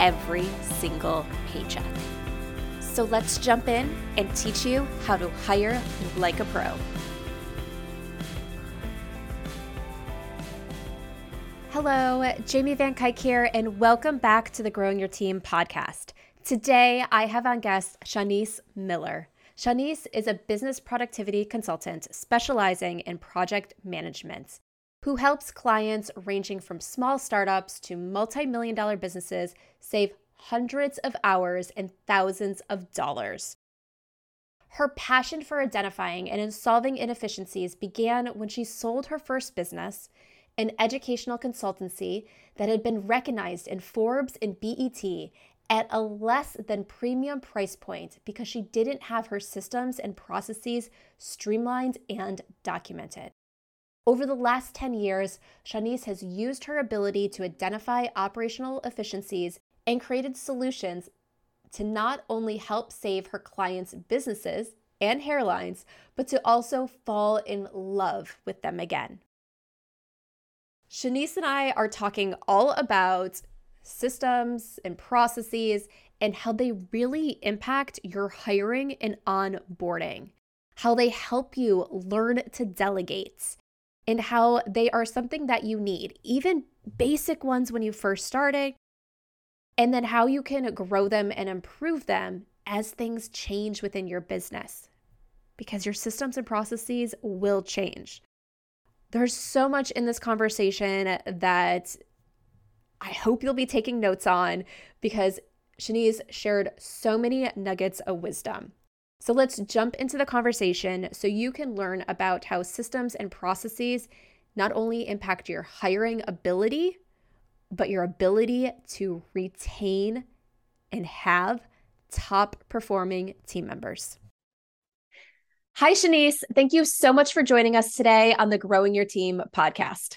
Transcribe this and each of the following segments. every single paycheck. So let's jump in and teach you how to hire like a pro. Hello, Jamie Van Kuyk here, and welcome back to the Growing Your Team podcast. Today, I have on guest Shanice Miller. Shanice is a business productivity consultant specializing in project management who helps clients ranging from small startups to multi-million-dollar businesses save hundreds of hours and thousands of dollars. Her passion for identifying and solving inefficiencies began when she sold her first business, an educational consultancy that had been recognized in Forbes and BET at a less than premium price point because she didn't have her systems and processes streamlined and documented. Over the last 10 years, Shanice has used her ability to identify operational efficiencies and created solutions to not only help save her clients' businesses and hairlines, but to also fall in love with them again. Shanice and I are talking all about systems and processes and how they really impact your hiring and onboarding, how they help you learn to delegate, and how they are something that you need, even basic ones when you first started, and then how you can grow them and improve them as things change within your business, because your systems and processes will change. There's so much in this conversation that I hope you'll be taking notes on, because Shanice shared so many nuggets of wisdom. So let's jump into the conversation so you can learn about how systems and processes not only impact your hiring ability, but your ability to retain and have top performing team members. Hi, Shanice. Thank you so much for joining us today on the Growing Your Team podcast.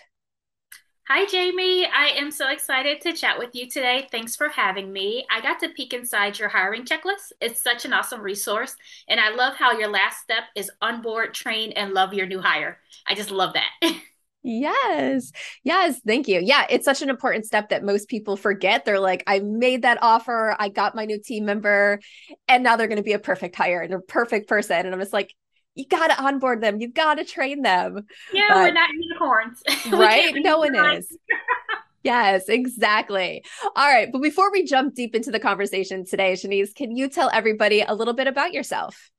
Hi, Jamie. I am so excited to chat with you today. Thanks for having me. I got to peek inside your hiring checklist. It's such an awesome resource. And I love how your last step is onboard, train, and love your new hire. I just love that. Yes. Thank you. Yeah. It's such an important step that most people forget. They're like, I made that offer. I got my new team member, and now they're going to be a perfect hire and a perfect person. And I'm just like, you got to onboard them. You got to train them. Yeah, but we're not unicorns. Right? No one is. Yes, exactly. All right. But before we jump deep into the conversation today, Shanice, can you tell everybody a little bit about yourself?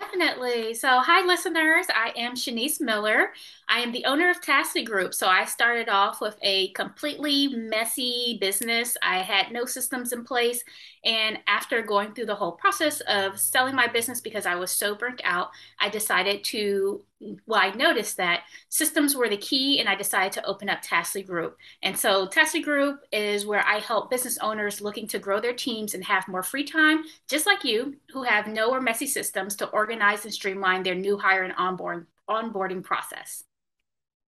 Definitely. So hi, listeners. I am Shanice Miller. I am the owner of Taskly Group. So I started off with a completely messy business. I had no systems in place. And after going through the whole process of selling my business because I was so burnt out, I decided to, I noticed that systems were the key, and I decided to open up Taskly Group. And so Taskly Group is where I help business owners looking to grow their teams and have more free time, just like you, who have no or messy systems, to organize and streamline their new hire and onboarding process.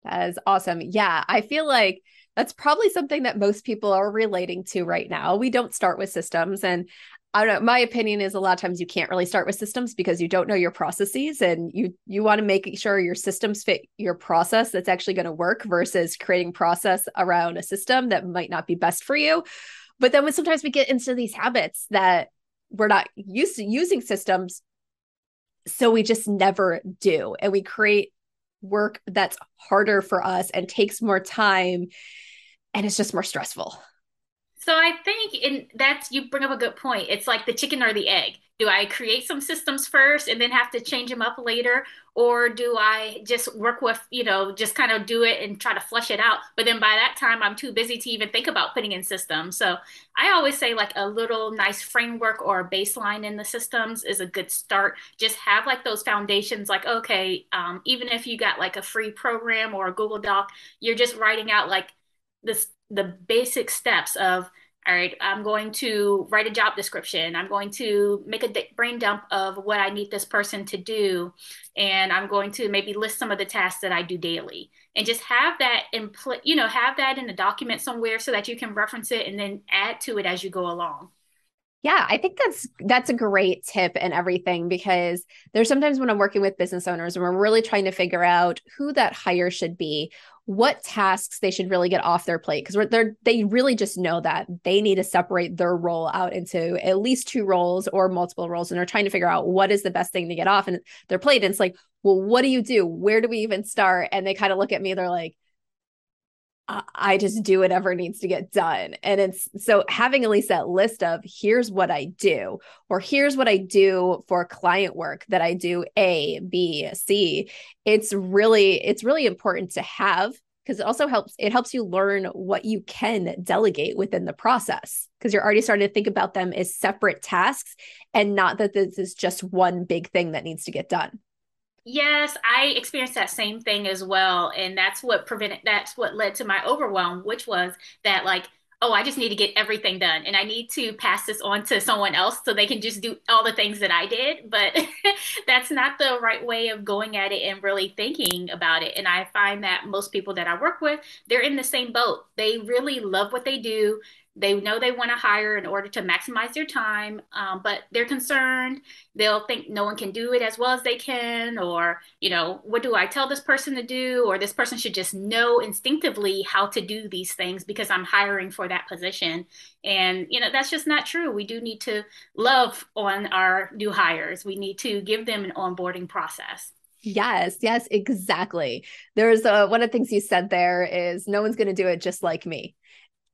That is awesome. Yeah, I feel like that's probably something that most people are relating to right now. We don't start with systems. And I don't know. My opinion is a lot of times you can't really start with systems because you don't know your processes, and you want to make sure your systems fit your process that's actually going to work versus creating process around a system that might not be best for you. But then sometimes we get into these habits that we're not used to using systems, so we just never do. And we create work that's harder for us and takes more time, and it's just more stressful. So I think you bring up a good point. It's like the chicken or the egg. Do I create some systems first and then have to change them up later? Or do I just work with, just kind of do it and try to flush it out? But then by that time, I'm too busy to even think about putting in systems. So I always say like a little nice framework or a baseline in the systems is a good start. Just have like those foundations, like, okay, even if you got like a free program or a Google Doc, you're just writing out like the basic steps of, all right, I'm going to write a job description. I'm going to make a brain dump of what I need this person to do. And I'm going to maybe list some of the tasks that I do daily, and just have that in have that in a document somewhere so that you can reference it and then add to it as you go along. Yeah, I think that's a great tip and everything, because there's sometimes when I'm working with business owners and we're really trying to figure out who that hire should be, what tasks they should really get off their plate, because they really just know that they need to separate their role out into at least two roles or multiple roles, and they're trying to figure out what is the best thing to get off and their plate. And it's like, well, what do you do? Where do we even start? And they kind of look at me, they're like, I just do whatever needs to get done. And it's so having at least that list of here's what I do, or here's what I do for client work that I do A, B, C. It's really important to have, because it also helps you learn what you can delegate within the process, because you're already starting to think about them as separate tasks and not that this is just one big thing that needs to get done. Yes, I experienced that same thing as well. And that's what led to my overwhelm, which was that like, oh, I just need to get everything done. And I need to pass this on to someone else so they can just do all the things that I did. But that's not the right way of going at it and really thinking about it. And I find that most people that I work with, they're in the same boat. They really love what they do. They know they want to hire in order to maximize their time, but they're concerned. They'll think no one can do it as well as they can, or, what do I tell this person to do? Or this person should just know instinctively how to do these things because I'm hiring for that position. And, that's just not true. We do need to love on our new hires. We need to give them an onboarding process. Yes, exactly. There's one of the things you said there is no one's going to do it just like me.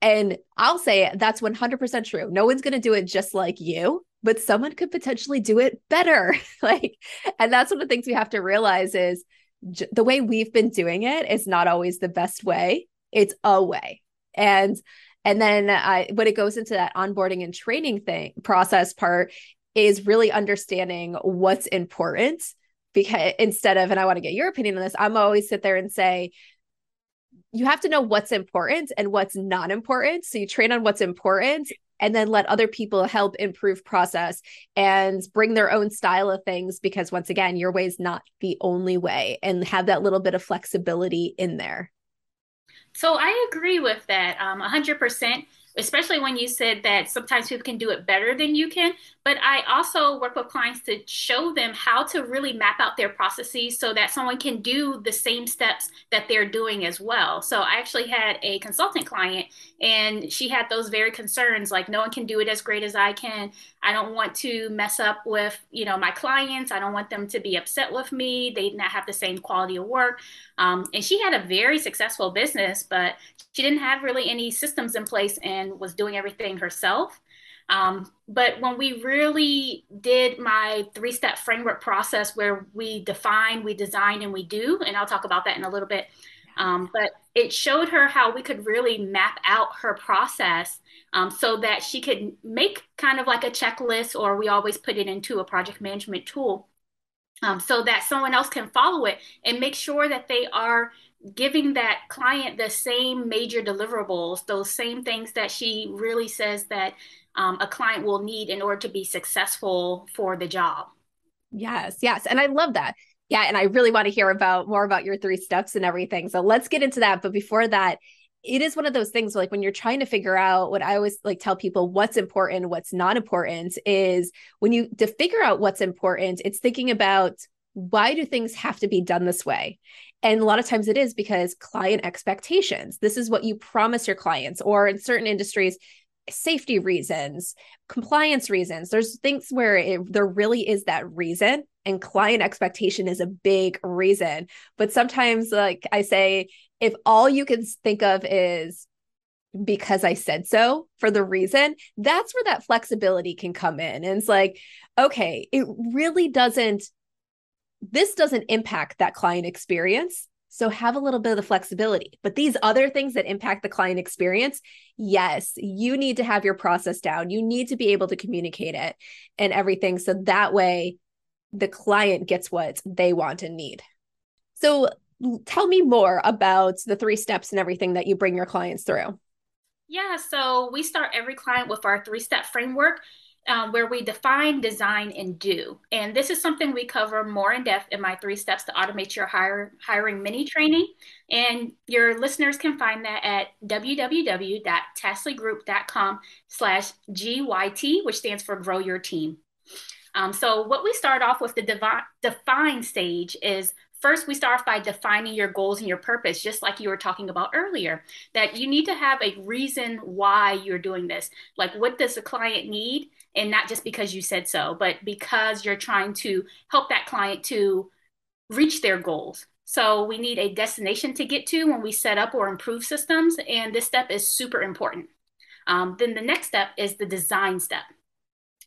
And I'll say that's 100% true. No one's going to do it just like you, but someone could potentially do it better. And that's one of the things we have to realize is the way we've been doing it is not always the best way. It's a way. And then when it goes into that onboarding and training process part is really understanding what's important, because instead of, and I want to get your opinion on this, I'm always sit there and say, you have to know what's important and what's not important. So you train on what's important and then let other people help improve process and bring their own style of things, because once again, your way is not the only way, and have that little bit of flexibility in there. So I agree with that 100%, especially when you said that sometimes people can do it better than you can. But I also work with clients to show them how to really map out their processes so that someone can do the same steps that they're doing as well. So I actually had a consultant client, and she had those very concerns, like no one can do it as great as I can. I don't want to mess up with, my clients. I don't want them to be upset with me. They did not have the same quality of work. And she had a very successful business, but she didn't have really any systems in place and was doing everything herself. But when we really did my 3-step framework process where we define, we design, and we do, and I'll talk about that in a little bit, but it showed her how we could really map out her process so that she could make kind of like a checklist, or we always put it into a project management tool so that someone else can follow it and make sure that they are giving that client the same major deliverables, those same things that she really says that a client will need in order to be successful for the job. Yes. And I love that. Yeah. And I really want to hear about more about your 3 steps and everything. So let's get into that. But before that, it is one of those things, like when you're trying to figure out what I always like tell people what's important, what's not important is when you to figure out what's important, it's thinking about why do things have to be done this way? And a lot of times it is because client expectations, this is what you promise your clients, or in certain industries, safety reasons, compliance reasons. There's things where there really is that reason, and client expectation is a big reason. But sometimes, like I say, if all you can think of is because I said so for the reason, that's where that flexibility can come in. And it's like, okay, it really doesn't, this doesn't impact that client experience. So have a little bit of the flexibility. But these other things that impact the client experience, yes, you need to have your process down. You need to be able to communicate it and everything. So that way the client gets what they want and need. So tell me more about the 3 steps and everything that you bring your clients through. Yeah, so we start every client with our 3-step framework where we define, design, and do. And this is something we cover more in depth in my 3 steps to automate your hiring mini training. And your listeners can find that at www.tasklygroup.com/GYT, which stands for Grow Your Team. So what we start off with the define stage is, first, we start off by defining your goals and your purpose, just like you were talking about earlier, that you need to have a reason why you're doing this. Like, what does the client need? And not just because you said so, but because you're trying to help that client to reach their goals. So we need a destination to get to when we set up or improve systems. And this step is super important. Then the next step is the design step.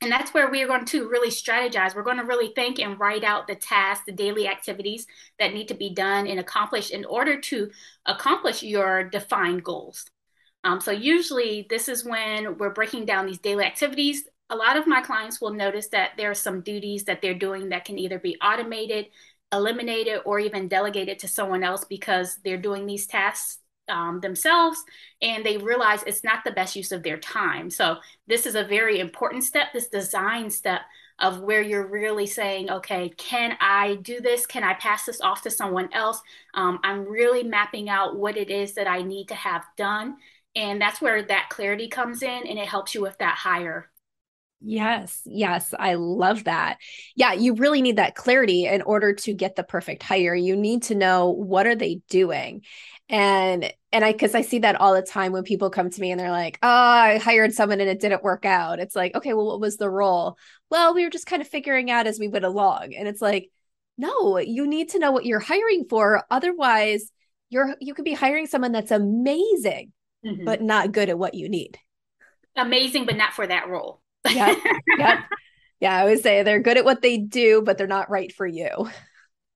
And that's where we are going to really strategize. We're going to really think and write out the tasks, the daily activities that need to be done and accomplished in order to accomplish your defined goals. So usually this is when we're breaking down these daily activities. A lot of my clients will notice that there are some duties that they're doing that can either be automated, eliminated, or even delegated to someone else because they're doing these tasks themselves, and they realize it's not the best use of their time. So this is a very important step, this design step of where you're really saying, okay, can I do this? Can I pass this off to someone else? I'm really mapping out what it is that I need to have done. And that's where that clarity comes in, and it helps you with that hire. Yes. I love that. Yeah. You really need that clarity in order to get the perfect hire. You need to know what are they doing. And I, cause I see that all the time when people come to me and they're like, oh, I hired someone and it didn't work out. It's like, okay, well, what was the role? Well, we were just kind of figuring out as we went along. And it's like, no, you need to know what you're hiring for. Otherwise you could be hiring someone that's amazing, but not good at what you need. Amazing, but not for that role. Yep. Yeah, I would say they're good at what they do, but they're not right for you.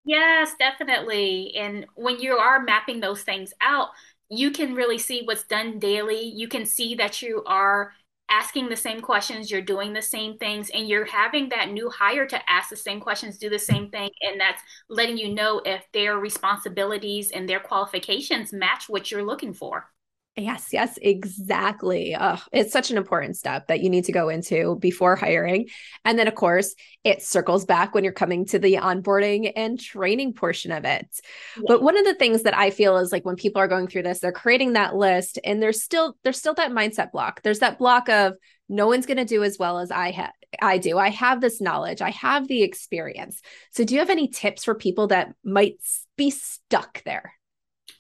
Yes, definitely. And when you are mapping those things out, you can really see what's done daily. You can see that you are asking the same questions, you're doing the same things, and you're having that new hire to ask the same questions, do the same thing. And that's letting you know if their responsibilities and their qualifications match what you're looking for. Yes, exactly. It's such an important step that you need to go into before hiring. And then, of course, it circles back when you're coming to the onboarding and training portion of it. Yeah. But one of the things that I feel is like when people are going through this, they're creating that list and there's still that mindset block. There's that block of no one's going to do as well as I do. I have this knowledge. I have the experience. So do you have any tips for people that might be stuck there?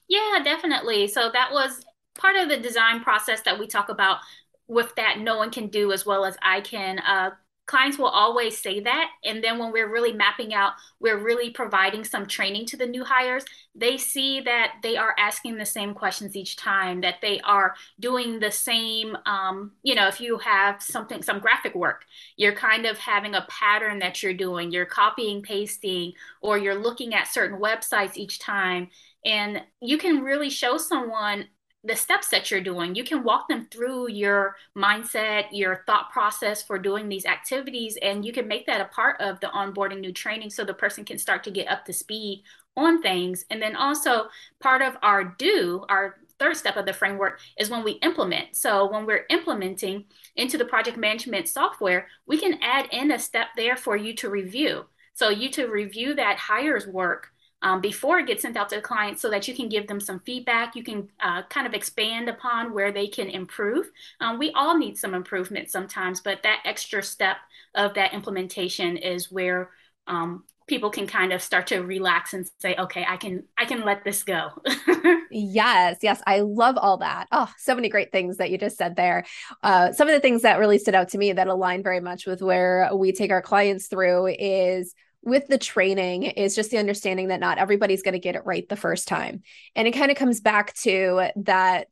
Yeah, definitely. So that was part of the design process that we talk about with that no one can do as well as I can. Clients will always say that. And then when we're really mapping out, we're really providing some training to the new hires. They see that they are asking the same questions each time, that they are doing the same, if you have some graphic work, you're kind of having a pattern that you're doing, you're copying, pasting, or you're looking at certain websites each time. And you can really show someone the steps that you're doing. You can walk them through your mindset, your thought process for doing these activities, and you can make that a part of the onboarding new training so the person can start to get up to speed on things. And then also part of our 3rd step of the framework is when we implement. So when we're implementing into the project management software, we can add in a step there for you to review. So you to review that hire's work before it gets sent out to the client, so that you can give them some feedback. You can kind of expand upon where they can improve. We all need some improvement sometimes, but that extra step of that implementation is where people can kind of start to relax and say, okay, I can let this go. Yes. Yes. I love all that. Oh, so many great things that you just said there. Some of the things that really stood out to me that align very much with where we take our clients through is with the training is just the understanding that not everybody's going to get it right the first time. And it kind of comes back to that,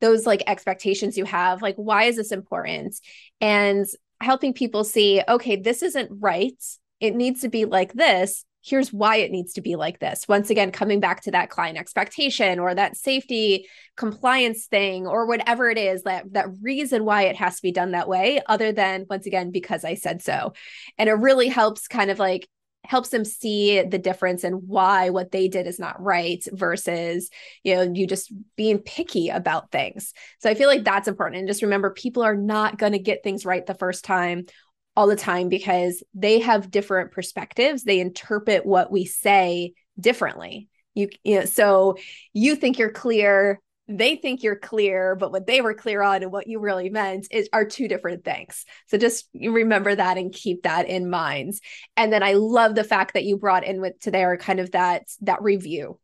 those like expectations you have, like, why is this important? And helping people see, okay, this isn't right. It needs to be like this. Here's why it needs to be like this. Once again, coming back to that client expectation or that safety compliance thing or whatever it is, that reason why it has to be done that way, other than, once again, because I said so. And it really helps kind of like helps them see the difference and why what they did is not right versus, you know, you just being picky about things. So I feel like that's important. And just remember, people are not going to get things right the first time all the time because they have different perspectives. They interpret what we say differently. You know, so you think you're clear, they think you're clear, but what they were clear on and what you really meant are two different things. So just remember that and keep that in mind. And then I love the fact that you brought in with today are kind of that review.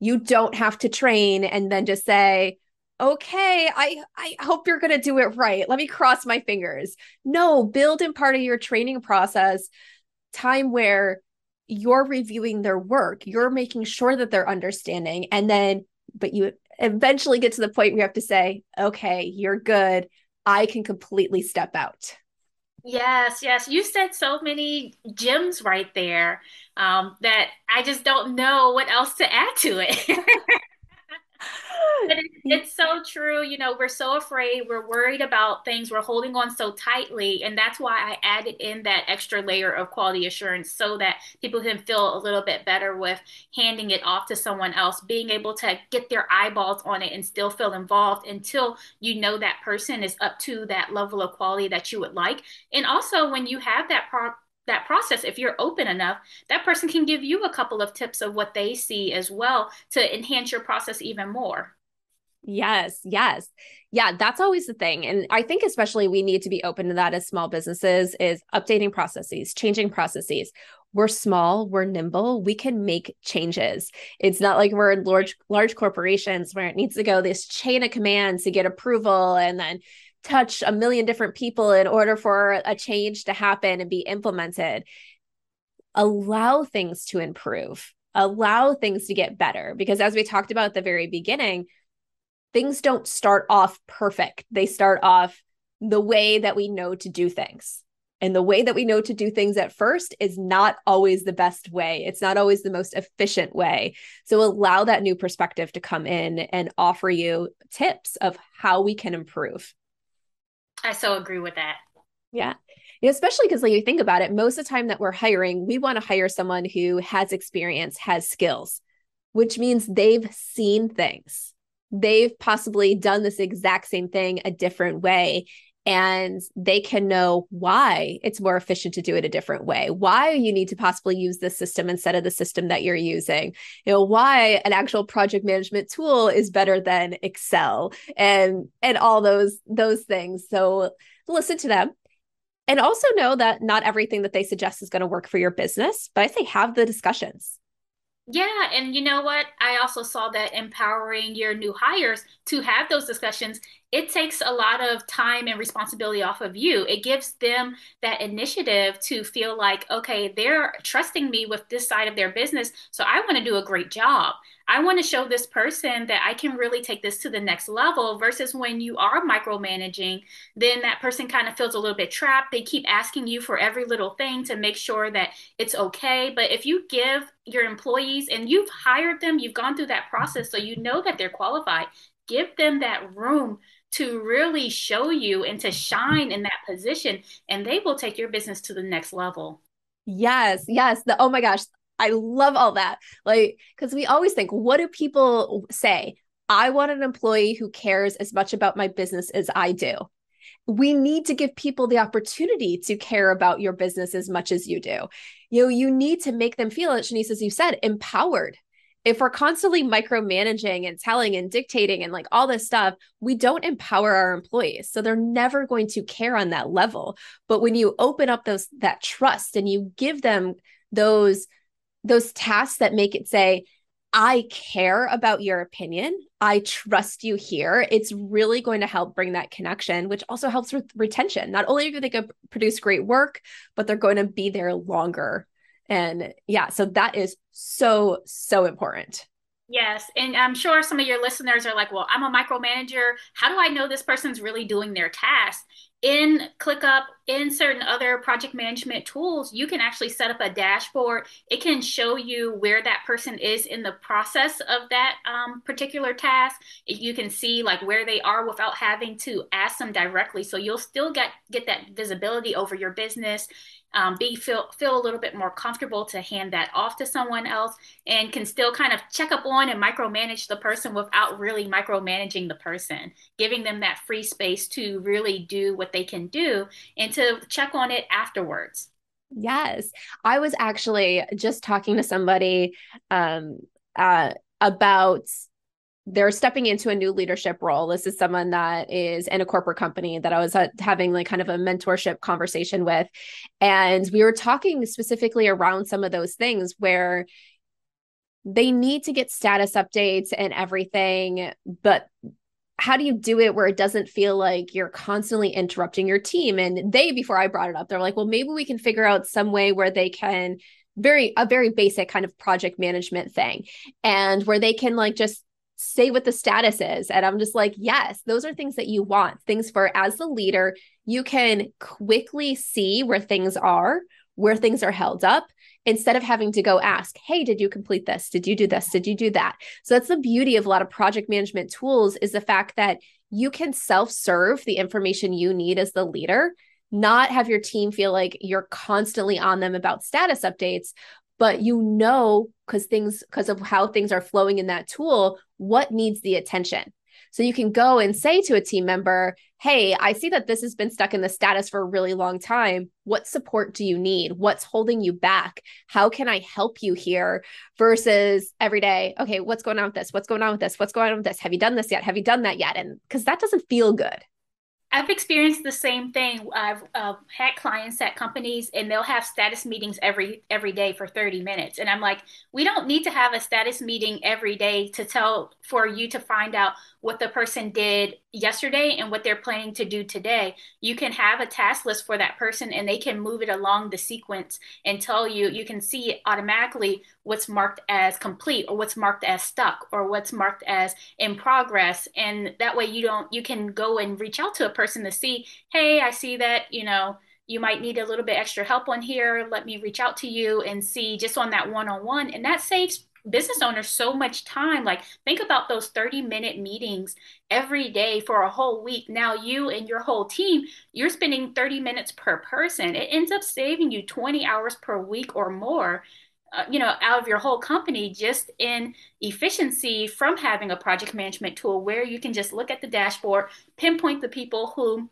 You don't have to train and then just say, okay, I hope you're going to do it right. Let me cross my fingers. No, build in part of your training process time where you're reviewing their work. You're making sure that they're understanding. And then, but you eventually get to the point where you have to say, okay, you're good. I can completely step out. Yes. Yes. You said so many gems right there that I just don't know what else to add to it. But it's so true. You know, we're so afraid, we're worried about things, we're holding on so tightly. And that's why I added in that extra layer of quality assurance so that people can feel a little bit better with handing it off to someone else, being able to get their eyeballs on it and still feel involved until you know that person is up to that level of quality that you would like. And also when you have that that process, if you're open enough, that person can give you a couple of tips of what they see as well to enhance your process even more. Yes. Yes. Yeah. That's always the thing. And I think especially we need to be open to that as small businesses is updating processes, changing processes. We're small, we're nimble, we can make changes. It's not like we're in large corporations where it needs to go this chain of commands to get approval and then touch a million different people in order for a change to happen and be implemented. Allow things to improve, allow things to get better. Because as we talked about at the very beginning, things don't start off perfect. They start off the way that we know to do things. And the way that we know to do things at first is not always the best way. It's not always the most efficient way. So allow that new perspective to come in and offer you tips of how we can improve. I so agree with that. Yeah. Especially because like you think about it, most of the time that we're hiring, we want to hire someone who has experience, has skills, which means they've seen things. They've possibly done this exact same thing a different way, and they can know why it's more efficient to do it a different way, why you need to possibly use this system instead of the system that you're using, you know, why an actual project management tool is better than Excel and all those things. So listen to them. And also know that not everything that they suggest is going to work for your business, but I say have the discussions. Yeah. And you know what? I also saw that empowering your new hires to have those discussions, it takes a lot of time and responsibility off of you. It gives them that initiative to feel like, okay, they're trusting me with this side of their business. So I want to do a great job. I want to show this person that I can really take this to the next level versus when you are micromanaging, then that person kind of feels a little bit trapped. They keep asking you for every little thing to make sure that it's okay. But if you give your employees and you've hired them, you've gone through that process, so you know that they're qualified, give them that room to really show you and to shine in that position, and they will take your business to the next level. Yes. Yes. Oh my gosh. I love all that. Like, because we always think, what do people say? I want an employee who cares as much about my business as I do. We need to give people the opportunity to care about your business as much as you do. You know, you need to make them feel, Shanice, as you said, empowered. If we're constantly micromanaging and telling and dictating and like all this stuff, we don't empower our employees. So they're never going to care on that level. But when you open up that trust and you give them those tasks that make it say, I care about your opinion. I trust you here. It's really going to help bring that connection, which also helps with retention. Not only are they going to produce great work, but they're going to be there longer. And yeah, so that is so, so important. Yes. And I'm sure some of your listeners are like, well, I'm a micromanager. How do I know this person's really doing their task? In ClickUp, in certain other project management tools, you can actually set up a dashboard. It can show you where that person is in the process of that particular task. You can see like where they are without having to ask them directly. So you'll still get that visibility over your business, feel a little bit more comfortable to hand that off to someone else, and can still kind of check up on and micromanage the person without really micromanaging the person, giving them that free space to really do what they can do and to check on it afterwards. Yes. I was actually just talking to somebody about they're stepping into a new leadership role. This is someone that is in a corporate company that I was having like kind of a mentorship conversation with. And we were talking specifically around some of those things where they need to get status updates and everything, but how do you do it where it doesn't feel like you're constantly interrupting your team? And before I brought it up, they're like, well, maybe we can figure out some way where they can a very basic kind of project management thing, and where they can like just say what the status is. And I'm just like, yes, those are things that you want, things for as the leader, you can quickly see where things are held up, instead of having to go ask, hey, did you complete this? Did you do this? Did you do that? So that's the beauty of a lot of project management tools, is the fact that you can self-serve the information you need as the leader, not have your team feel like you're constantly on them about status updates, but you know, because of how things are flowing in that tool, what needs the attention. So you can go and say to a team member, hey, I see that this has been stuck in the status for a really long time. What support do you need? What's holding you back? How can I help you here? Versus every day, okay, what's going on with this? What's going on with this? What's going on with this? Have you done this yet? Have you done that yet? And because that doesn't feel good. I've experienced the same thing. I've had clients at companies, and they'll have status meetings every day for 30 minutes. And I'm like, we don't need to have a status meeting every day for you to find out what the person did yesterday and what they're planning to do today. You can have a task list for that person, and they can move it along the sequence and tell you, you can see automatically what's marked as complete, or what's marked as stuck, or what's marked as in progress. And that way you can go and reach out to a person to see, hey, I see that, you might need a little bit extra help on here. Let me reach out to you and see, just on that one-on-one. And that saves business owners so much time. Like, think about those 30-minute meetings every day for a whole week. Now you and your whole team, you're spending 30 minutes per person. It ends up saving you 20 hours per week or more, out of your whole company, just in efficiency from having a project management tool where you can just look at the dashboard, pinpoint the people who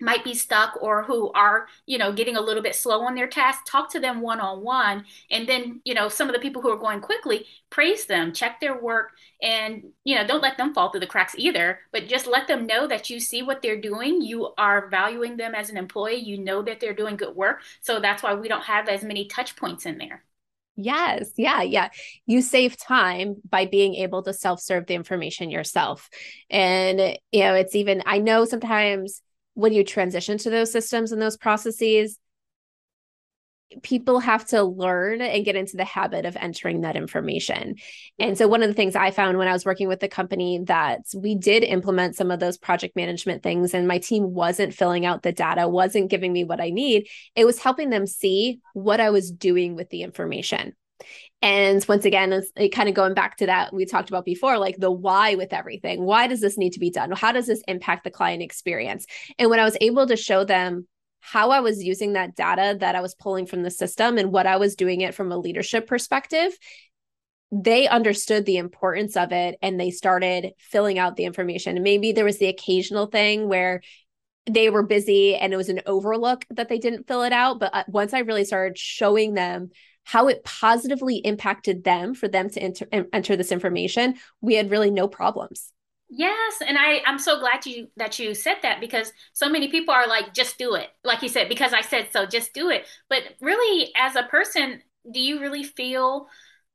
might be stuck or who are, getting a little bit slow on their task, talk to them one-on-one. And then, some of the people who are going quickly, praise them, check their work, and, don't let them fall through the cracks either, but just let them know that you see what they're doing. You are valuing them as an employee. You know that they're doing good work. So that's why we don't have as many touch points in there. Yes. Yeah. You save time by being able to self-serve the information yourself. And, it's even, I know sometimes when you transition to those systems and those processes, people have to learn and get into the habit of entering that information. And so one of the things I found when I was working with the company that we did implement some of those project management things, and my team wasn't filling out the data, wasn't giving me what I need. It was helping them see what I was doing with the information. And once again, it's kind of going back to that we talked about before, like the why with everything. Why does this need to be done? How does this impact the client experience? And when I was able to show them how I was using that data that I was pulling from the system and what I was doing it from a leadership perspective, they understood the importance of it, and they started filling out the information. And maybe there was the occasional thing where they were busy and it was an overlook that they didn't fill it out. But once I really started showing them how it positively impacted them for them to enter this information, we had really no problems. Yes. And I'm so glad that you said that, because so many people are like, just do it. Like you said, because I said so, just do it. But really, as a person, do you really feel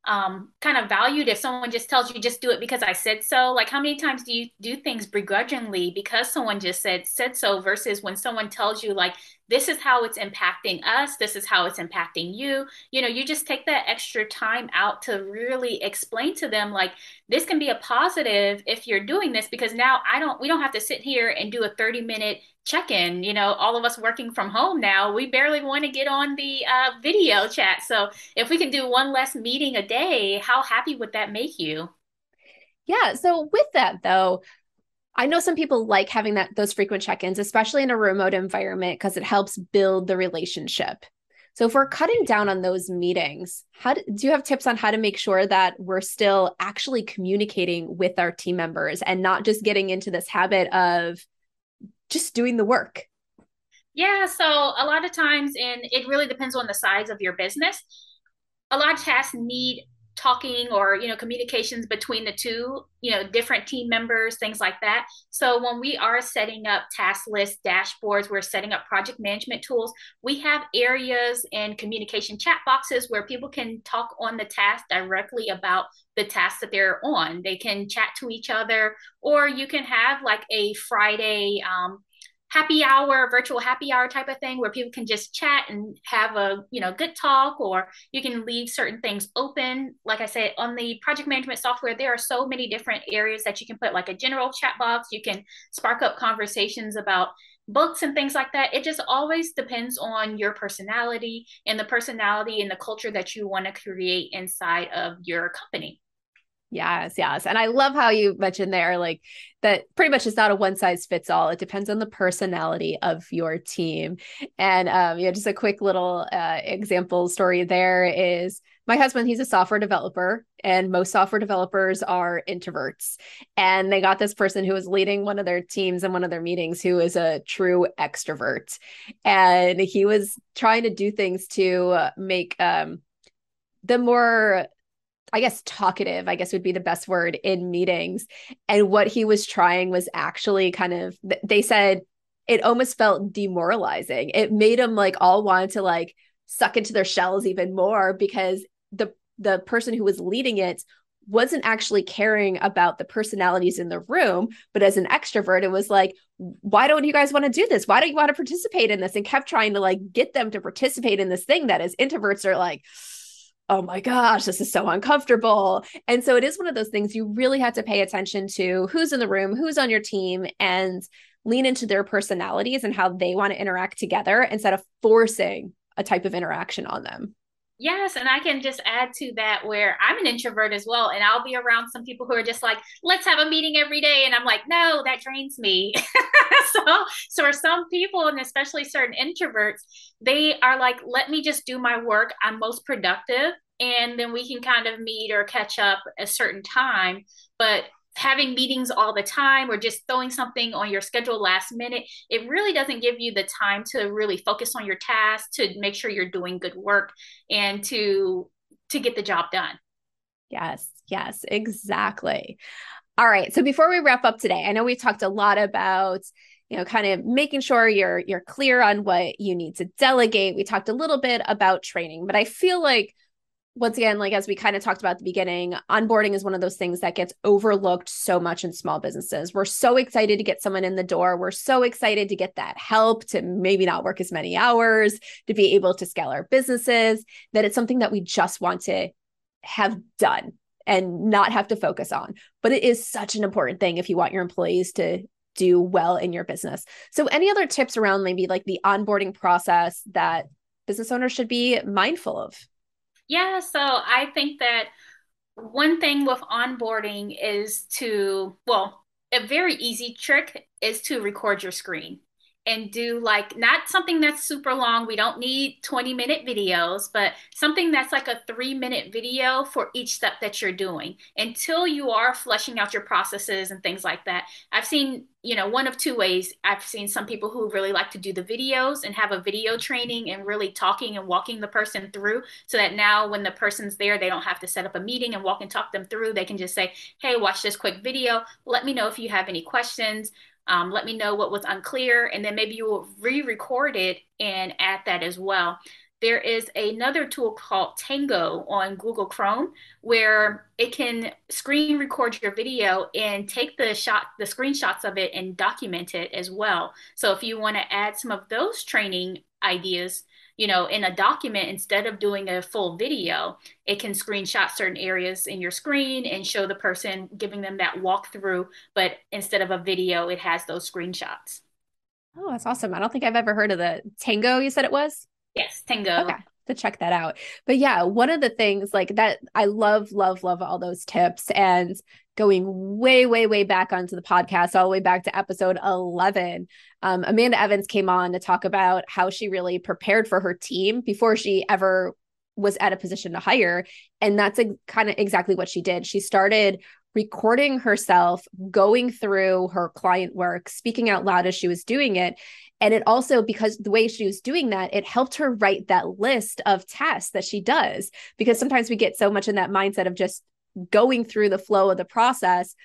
kind of valued if someone just tells you, just do it because I said so? Like, how many times do you do things begrudgingly because someone just said so, versus when someone tells you, like, this is how it's impacting us, this is how it's impacting you. You know, you just take that extra time out to really explain to them, like, this can be a positive if you're doing this, because now we don't have to sit here and do a 30-minute check-in. You know, all of us working from home now, we barely want to get on the video chat. So if we can do one less meeting a day, how happy would that make you? Yeah. So with that though, I know some people like having those frequent check-ins, especially in a remote environment, because it helps build the relationship. So if we're cutting down on those meetings, do you have tips on how to make sure that we're still actually communicating with our team members and not just getting into this habit of just doing the work? Yeah, so a lot of times, and it really depends on the size of your business, a lot of tasks need talking or, you know, communications between the two, you know, different team members, things like that. So when we are setting up task lists, dashboards, we're setting up project management tools, we have areas and communication chat boxes where people can talk on the task directly about the task that they're on. They can chat to each other, or you can have like a Friday happy hour, virtual happy hour type of thing, where people can just chat and have a, you know, good talk, or you can leave certain things open. Like I said, on the project management software, there are so many different areas that you can put, like a general chat box. You can spark up conversations about books and things like that. It just always depends on your personality and the culture that you want to create inside of your company. Yes. Yes. And I love how you mentioned there, like, that pretty much is not a one size fits all. It depends on the personality of your team. And, you know, just a quick little example story there is my husband. He's a software developer, and most software developers are introverts. And they got this person who was leading one of their teams in one of their meetings who is a true extrovert. And he was trying to do things to make the more, I guess, talkative, I guess would be the best word, in meetings. And what he was trying was actually kind of, they said it almost felt demoralizing. It made them like all want to like suck into their shells even more, because the person who was leading it wasn't actually caring about the personalities in the room. But as an extrovert, it was like, why don't you guys want to do this? Why don't you want to participate in this? And kept trying to like get them to participate in this thing that as introverts are like, oh my gosh, this is so uncomfortable. And so it is one of those things you really have to pay attention to, who's in the room, who's on your team, and lean into their personalities and how they want to interact together instead of forcing a type of interaction on them. Yes. And I can just add to that, where I'm an introvert as well. And I'll be around some people who are just like, let's have a meeting every day. And I'm like, no, that drains me. So are some people, and especially certain introverts, they are like, let me just do my work. I'm most productive. And then we can kind of meet or catch up a certain time. But having meetings all the time, or just throwing something on your schedule last minute, it really doesn't give you the time to really focus on your task, to make sure you're doing good work, and to get the job done. Yes. Yes, exactly. All right. So before we wrap up today, I know we've talked a lot about, you know, kind of making sure you're clear on what you need to delegate. We talked a little bit about training, but I feel like, once again, like as we kind of talked about at the beginning, onboarding is one of those things that gets overlooked so much in small businesses. We're so excited to get someone in the door. We're so excited to get that help, to maybe not work as many hours, to be able to scale our businesses, that it's something that we just want to have done and not have to focus on. But it is such an important thing if you want your employees to do well in your business. So any other tips around maybe like the onboarding process that business owners should be mindful of? Yeah, so I think that one thing with onboarding is a very easy trick is to record your screen. and do like not something that's super long. We don't need 20-minute videos, but something that's like a 3-minute video for each step that you're doing until you are fleshing out your processes and things like that. I've seen, you know, one of two ways. I've seen some people who really like to do the videos and have a video training and really talking and walking the person through, so that now when the person's there, they don't have to set up a meeting and walk and talk them through. They can just say, hey, watch this quick video. Let me know if you have any questions. Let me know what was unclear. And then maybe you will re-record it and add that as well. There is another tool called Tango on Google Chrome where it can screen record your video and take the screenshots of it and document it as well. So if you want to add some of those training ideas, you know, in a document instead of doing a full video, it can screenshot certain areas in your screen and show the person, giving them that walkthrough. But instead of a video, it has those screenshots. Oh, that's awesome. I don't think I've ever heard of the Tango, you said it was? Yes, Tango. Okay, to check that out. But yeah, one of the things like that, I love, love, love all those tips, and going way, way, way back onto the podcast, all the way back to episode 11. Amanda Evans came on to talk about how she really prepared for her team before she ever was at a position to hire. And that's kind of exactly what she did. She started recording herself, going through her client work, speaking out loud as she was doing it. And it also, because the way she was doing that, it helped her write that list of tasks that she does, because sometimes we get so much in that mindset of just going through the flow of the process.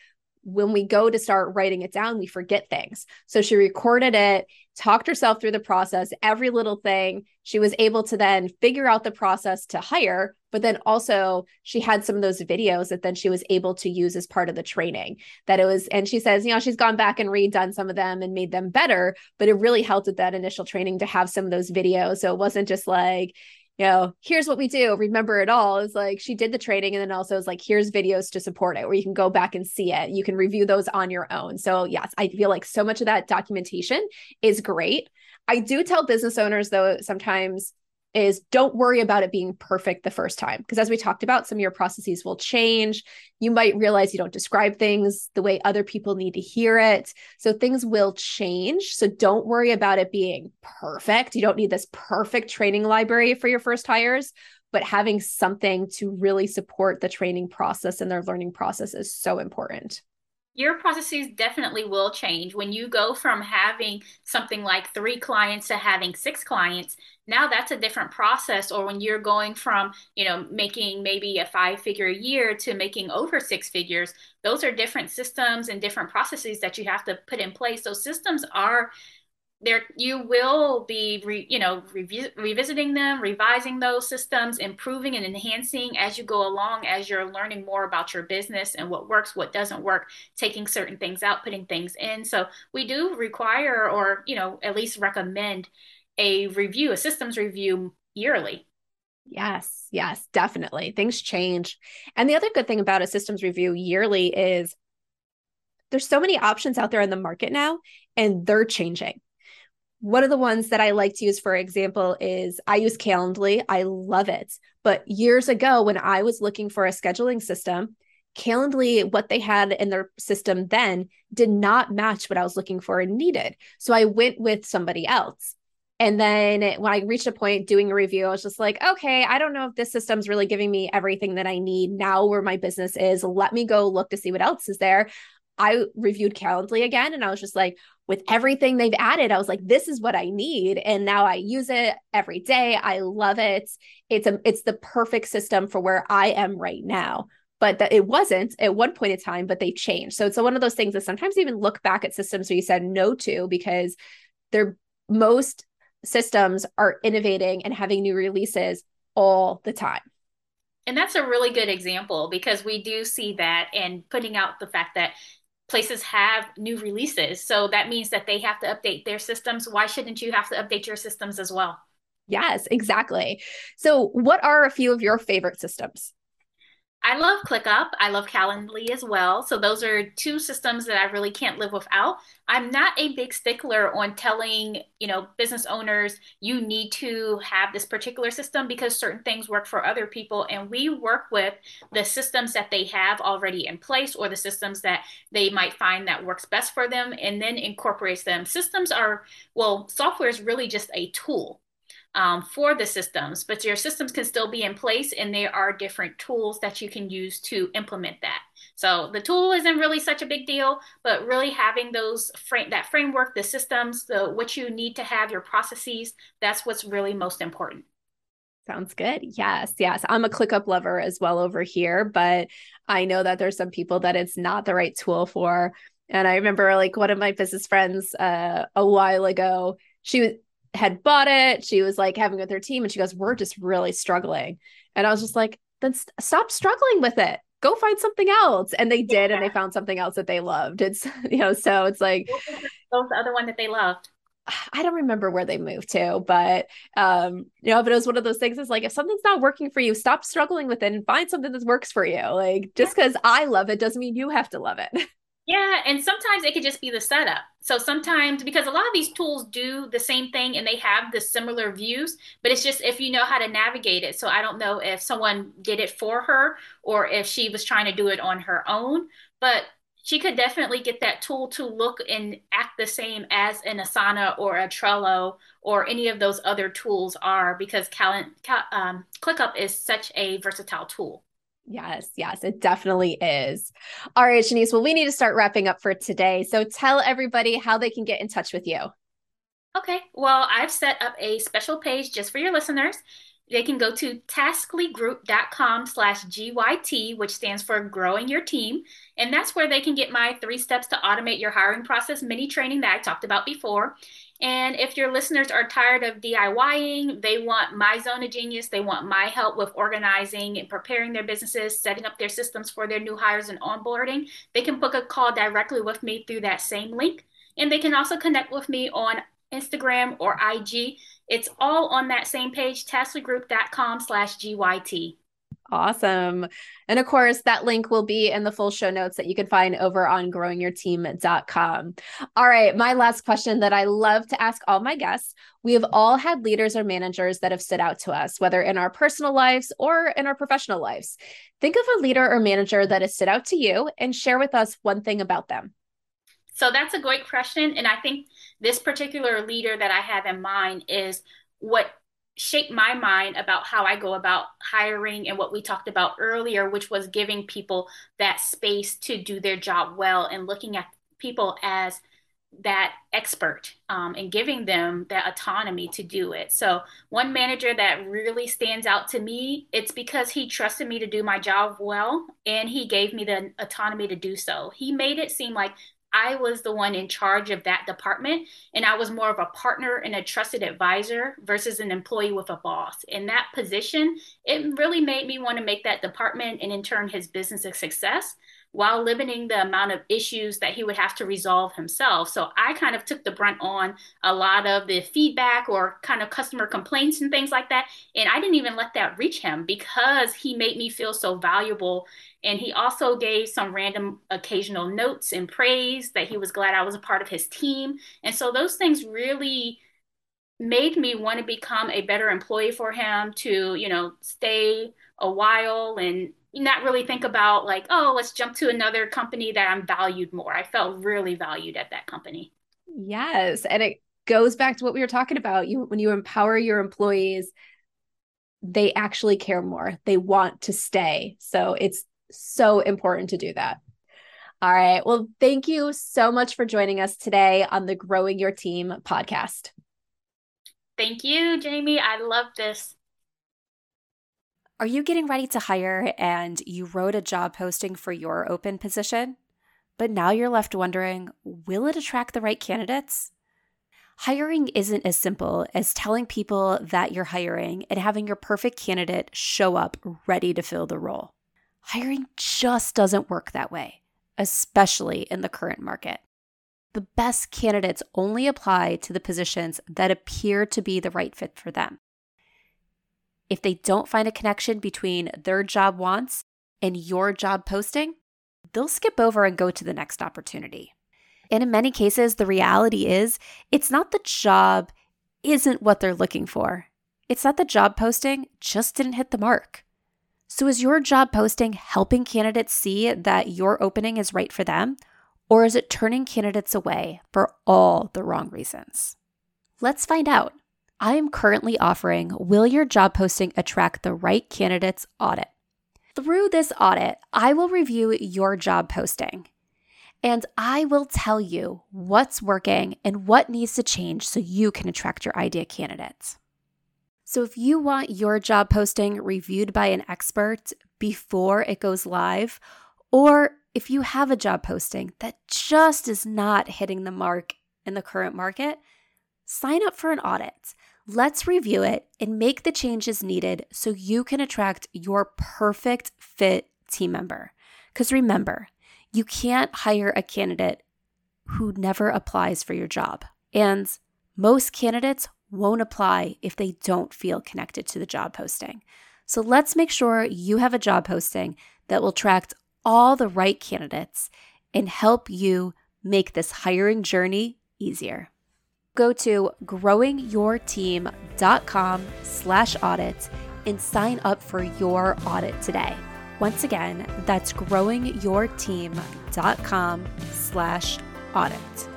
When we go to start writing it down, we forget things. So she recorded it, talked herself through the process, every little thing. She was able to then figure out the process to hire, but then also she had some of those videos that then she was able to use as part of the training that it was. And she says, you know, she's gone back and redone some of them and made them better, but it really helped with that initial training to have some of those videos. So it wasn't just like, you know, here's what we do, remember it all. It's like she did the training and then also it's like, here's videos to support it where you can go back and see it. You can review those on your own. So yes, I feel like so much of that documentation is great. I do tell business owners though, sometimes is don't worry about it being perfect the first time. Because as we talked about, some of your processes will change. You might realize you don't describe things the way other people need to hear it. So things will change. So don't worry about it being perfect. You don't need this perfect training library for your first hires, but having something to really support the training process and their learning process is so important. Your processes definitely will change. When you go from having something like 3 clients to having 6 clients, now that's a different process. Or when you're going from, you know, making maybe a 5-figure a year to making over 6 figures, those are different systems and different processes that you have to put in place. Those systems are there. You will be, revisiting them, revising those systems, improving and enhancing as you go along, as you're learning more about your business and what works, what doesn't work, taking certain things out, putting things in. So we do require, or, you know, at least recommend a review, a systems review yearly. Yes. Yes, definitely. Things change. And the other good thing about a systems review yearly is there's so many options out there in the market now, and they're changing. One of the ones that I like to use, for example, is I use Calendly. I love it. But years ago, when I was looking for a scheduling system, Calendly, what they had in their system then did not match what I was looking for and needed. So I went with somebody else. And then when I reached a point doing a review, I was just like, okay, I don't know if this system's really giving me everything that I need now where my business is. Let me go look to see what else is there. I reviewed Calendly again, and I was just like, with everything they've added, I was like, this is what I need. And now I use it every day. I love it. It's the perfect system for where I am right now. But it wasn't at one point in time, but they changed. So it's one of those things that sometimes even look back at systems where you said no to, because they're most systems are innovating and having new releases all the time. And that's a really good example, because we do see that, and putting out the fact that places have new releases. So that means that they have to update their systems. Why shouldn't you have to update your systems as well? Yes, exactly. So what are a few of your favorite systems? I love ClickUp. I love Calendly as well. So those are two systems that I really can't live without. I'm not a big stickler on telling, business owners, you need to have this particular system because certain things work for other people. And we work with the systems that they have already in place or the systems that they might find that works best for them and then incorporates them. Systems are, well, software is really just a tool for the systems, but your systems can still be in place and there are different tools that you can use to implement that. So the tool isn't really such a big deal, but really having those that framework, the systems, what you need to have, your processes, that's what's really most important. Sounds good. Yes. I'm a ClickUp lover as well over here, but I know that there's some people that it's not the right tool for. And I remember one of my business friends a while ago, she had bought it. She was having it with her team and she goes, we're just really struggling. And I was just like, then stop struggling with it. Go find something else. And they did. Yeah. And they found something else that they loved. It's, so it's like, what was the other one that they loved? I don't remember where they moved to, but, but it was one of those things. It's like, if something's not working for you, stop struggling with it and find something that works for you. Just because I love it doesn't mean you have to love it. Yeah. And sometimes it could just be the setup. So sometimes, because a lot of these tools do the same thing and they have the similar views, but it's just if you know how to navigate it. So I don't know if someone did it for her or if she was trying to do it on her own, but she could definitely get that tool to look and act the same as an Asana or a Trello or any of those other tools are, because ClickUp is such a versatile tool. Yes, it definitely is. All right, Shanice, well, we need to start wrapping up for today. So tell everybody how they can get in touch with you. Okay, well, I've set up a special page just for your listeners. They can go to tasklygroup.com/GYT, which stands for Growing Your Team. And that's where they can get my 3 steps to automate your hiring process mini training that I talked about before. And if your listeners are tired of DIYing, they want my zone of genius, they want my help with organizing and preparing their businesses, setting up their systems for their new hires and onboarding, they can book a call directly with me through that same link. And they can also connect with me on Instagram or IG. It's all on that same page, tasklygroup.com/GYT. Awesome. And of course, that link will be in the full show notes that you can find over on growingyourteam.com. All right. My last question that I love to ask all my guests, we have all had leaders or managers that have stood out to us, whether in our personal lives or in our professional lives. Think of a leader or manager that has stood out to you and share with us one thing about them. So that's a great question. And I think this particular leader that I have in mind is what shaped my mind about how I go about hiring and what we talked about earlier, which was giving people that space to do their job well and looking at people as that expert and giving them that autonomy to do it. So one manager that really stands out to me, it's because he trusted me to do my job well and he gave me the autonomy to do so. He made it seem like I was the one in charge of that department, and I was more of a partner and a trusted advisor versus an employee with a boss. In that position, it really made me want to make that department and in turn his business a success while limiting the amount of issues that he would have to resolve himself. So I kind of took the brunt on a lot of the feedback or kind of customer complaints and things like that. And I didn't even let that reach him because he made me feel so valuable. And he also gave some random occasional notes and praise that he was glad I was a part of his team. And so those things really made me want to become a better employee for him to, stay a while and not really think about let's jump to another company that I'm valued more. I felt really valued at that company. Yes. And it goes back to what we were talking about. When you empower your employees, they actually care more. They want to stay. So it's so important to do that. All right. Well, thank you so much for joining us today on the Growing Your Team podcast. Thank you, Jamie. I love this. Are you getting ready to hire and you wrote a job posting for your open position, but now you're left wondering, will it attract the right candidates? Hiring isn't as simple as telling people that you're hiring and having your perfect candidate show up ready to fill the role. Hiring just doesn't work that way, especially in the current market. The best candidates only apply to the positions that appear to be the right fit for them. If they don't find a connection between their job wants in your job posting, they'll skip over and go to the next opportunity. And in many cases, the reality is it's not the job isn't what they're looking for. It's not the job posting just didn't hit the mark. So is your job posting helping candidates see that your opening is right for them? Or is it turning candidates away for all the wrong reasons? Let's find out. I am currently offering Will Your Job Posting Attract the Right Candidates audit. Through this audit, I will review your job posting and I will tell you what's working and what needs to change so you can attract your ideal candidates. So if you want your job posting reviewed by an expert before it goes live, or if you have a job posting that just is not hitting the mark in the current market, sign up for an audit. Let's review it and make the changes needed so you can attract your perfect fit team member. Because remember, you can't hire a candidate who never applies for your job. And most candidates won't apply if they don't feel connected to the job posting. So let's make sure you have a job posting that will attract all the right candidates and help you make this hiring journey easier. Go to growingyourteam.com/audit and sign up for your audit today. Once again, that's growingyourteam.com/audit.